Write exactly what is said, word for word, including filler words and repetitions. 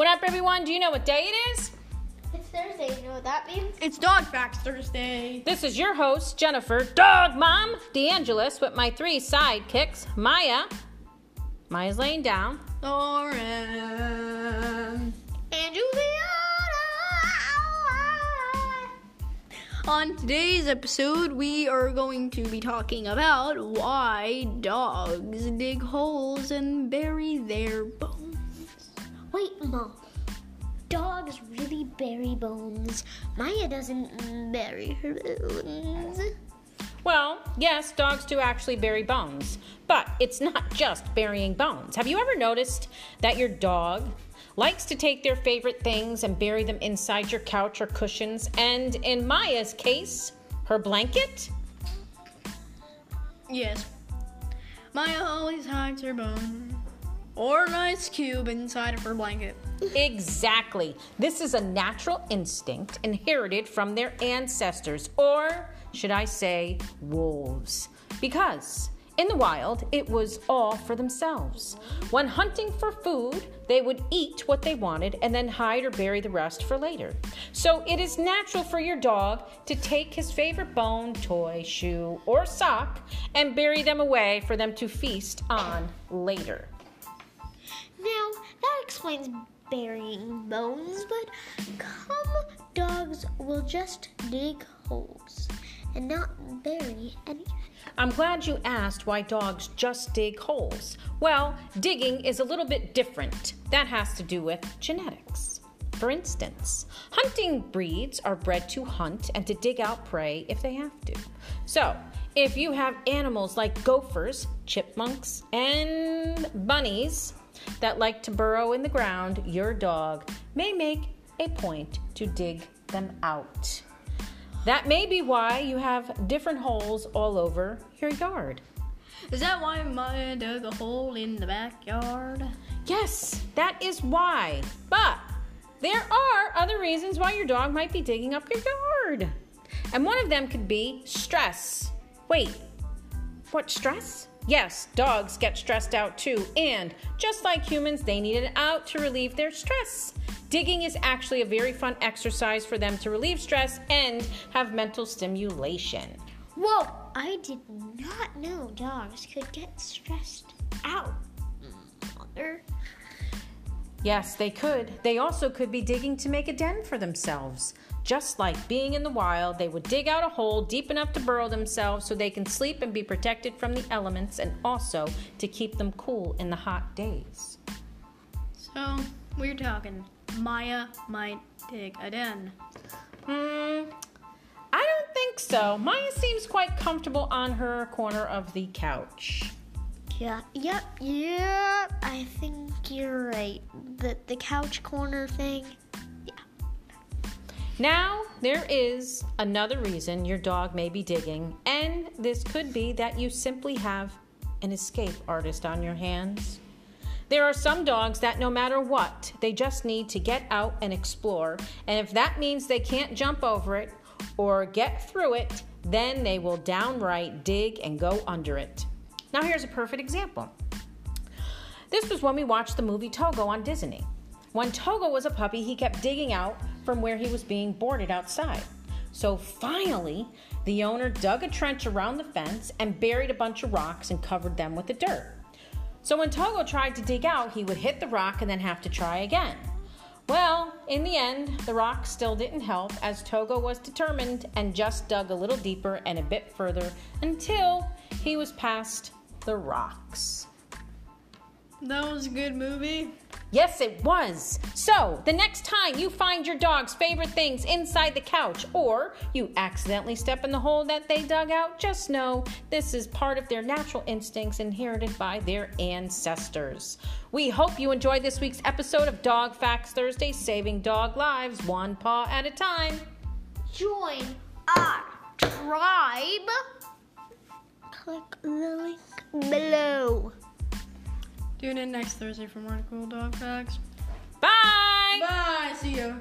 What up, everyone? Do you know what day it is? It's Thursday. You know what that means? It's Dog Facts Thursday. This is your host, Jennifer Dog Mom DeAngelis, with my three sidekicks, Maya. Maya's laying down. Lauren. And Julia. On today's episode, we are going to be talking about why dogs dig holes and bury their bones. Wait, Mom. Dogs really bury bones. Maya doesn't bury her bones. Well, yes, dogs do actually bury bones, but it's not just burying bones. Have you ever noticed that your dog likes to take their favorite things and bury them inside your couch or cushions, and in Maya's case, her blanket? Yes. Maya always hides her bone or an ice cube inside of her blanket. Exactly. This is a natural instinct inherited from their ancestors, or should I say wolves, because in the wild, it was all for themselves. When hunting for food, they would eat what they wanted and then hide or bury the rest for later. So it is natural for your dog to take his favorite bone, toy, shoe, or sock and bury them away for them to feast on later. Now, that explains burying bones, but some dogs will just dig holes and not bury anything. I'm glad you asked why dogs just dig holes. Well, digging is a little bit different. That has to do with genetics. For instance, hunting breeds are bred to hunt and to dig out prey if they have to. So, if you have animals like gophers, chipmunks, and bunnies that like to burrow in the ground, your dog may make a point to dig them out. That may be why you have different holes all over your yard. Is that why Maya dug a hole in the backyard? Yes, that is why. But there are other reasons why your dog might be digging up your yard. And one of them could be stress. Wait, what stress? Yes, dogs get stressed out too. And just like humans, they need an out to relieve their stress. Digging is actually a very fun exercise for them to relieve stress and have mental stimulation. Whoa, I did not know dogs could get stressed out. Yes, they could. They also could be digging to make a den for themselves. Just like being in the wild, they would dig out a hole deep enough to burrow themselves so they can sleep and be protected from the elements, and also to keep them cool in the hot days. So, we're talking Maya might dig a den. Hmm, I don't think so. Maya seems quite comfortable on her corner of the couch. Yeah, yep, yep. I think you're right. The, the couch corner thing. Now, there is another reason your dog may be digging, and this could be that you simply have an escape artist on your hands. There are some dogs that no matter what, they just need to get out and explore, and if that means they can't jump over it or get through it, then they will downright dig and go under it. Now, here's a perfect example. This was when we watched the movie Togo on Disney. When Togo was a puppy, he kept digging out from where he was being boarded outside. So finally, the owner dug a trench around the fence and buried a bunch of rocks and covered them with the dirt. So when Togo tried to dig out, he would hit the rock and then have to try again. Well, in the end, the rock still didn't help, as Togo was determined and just dug a little deeper and a bit further until he was past the rocks. That was a good movie. Yes, it was. So, the next time you find your dog's favorite things inside the couch, or you accidentally step in the hole that they dug out, just know this is part of their natural instincts inherited by their ancestors. We hope you enjoyed this week's episode of Dog Facts Thursday, saving dog lives one paw at a time. Join our tribe. Click the link below. Tune in next Thursday for more cool dog facts. Bye! Bye! See ya!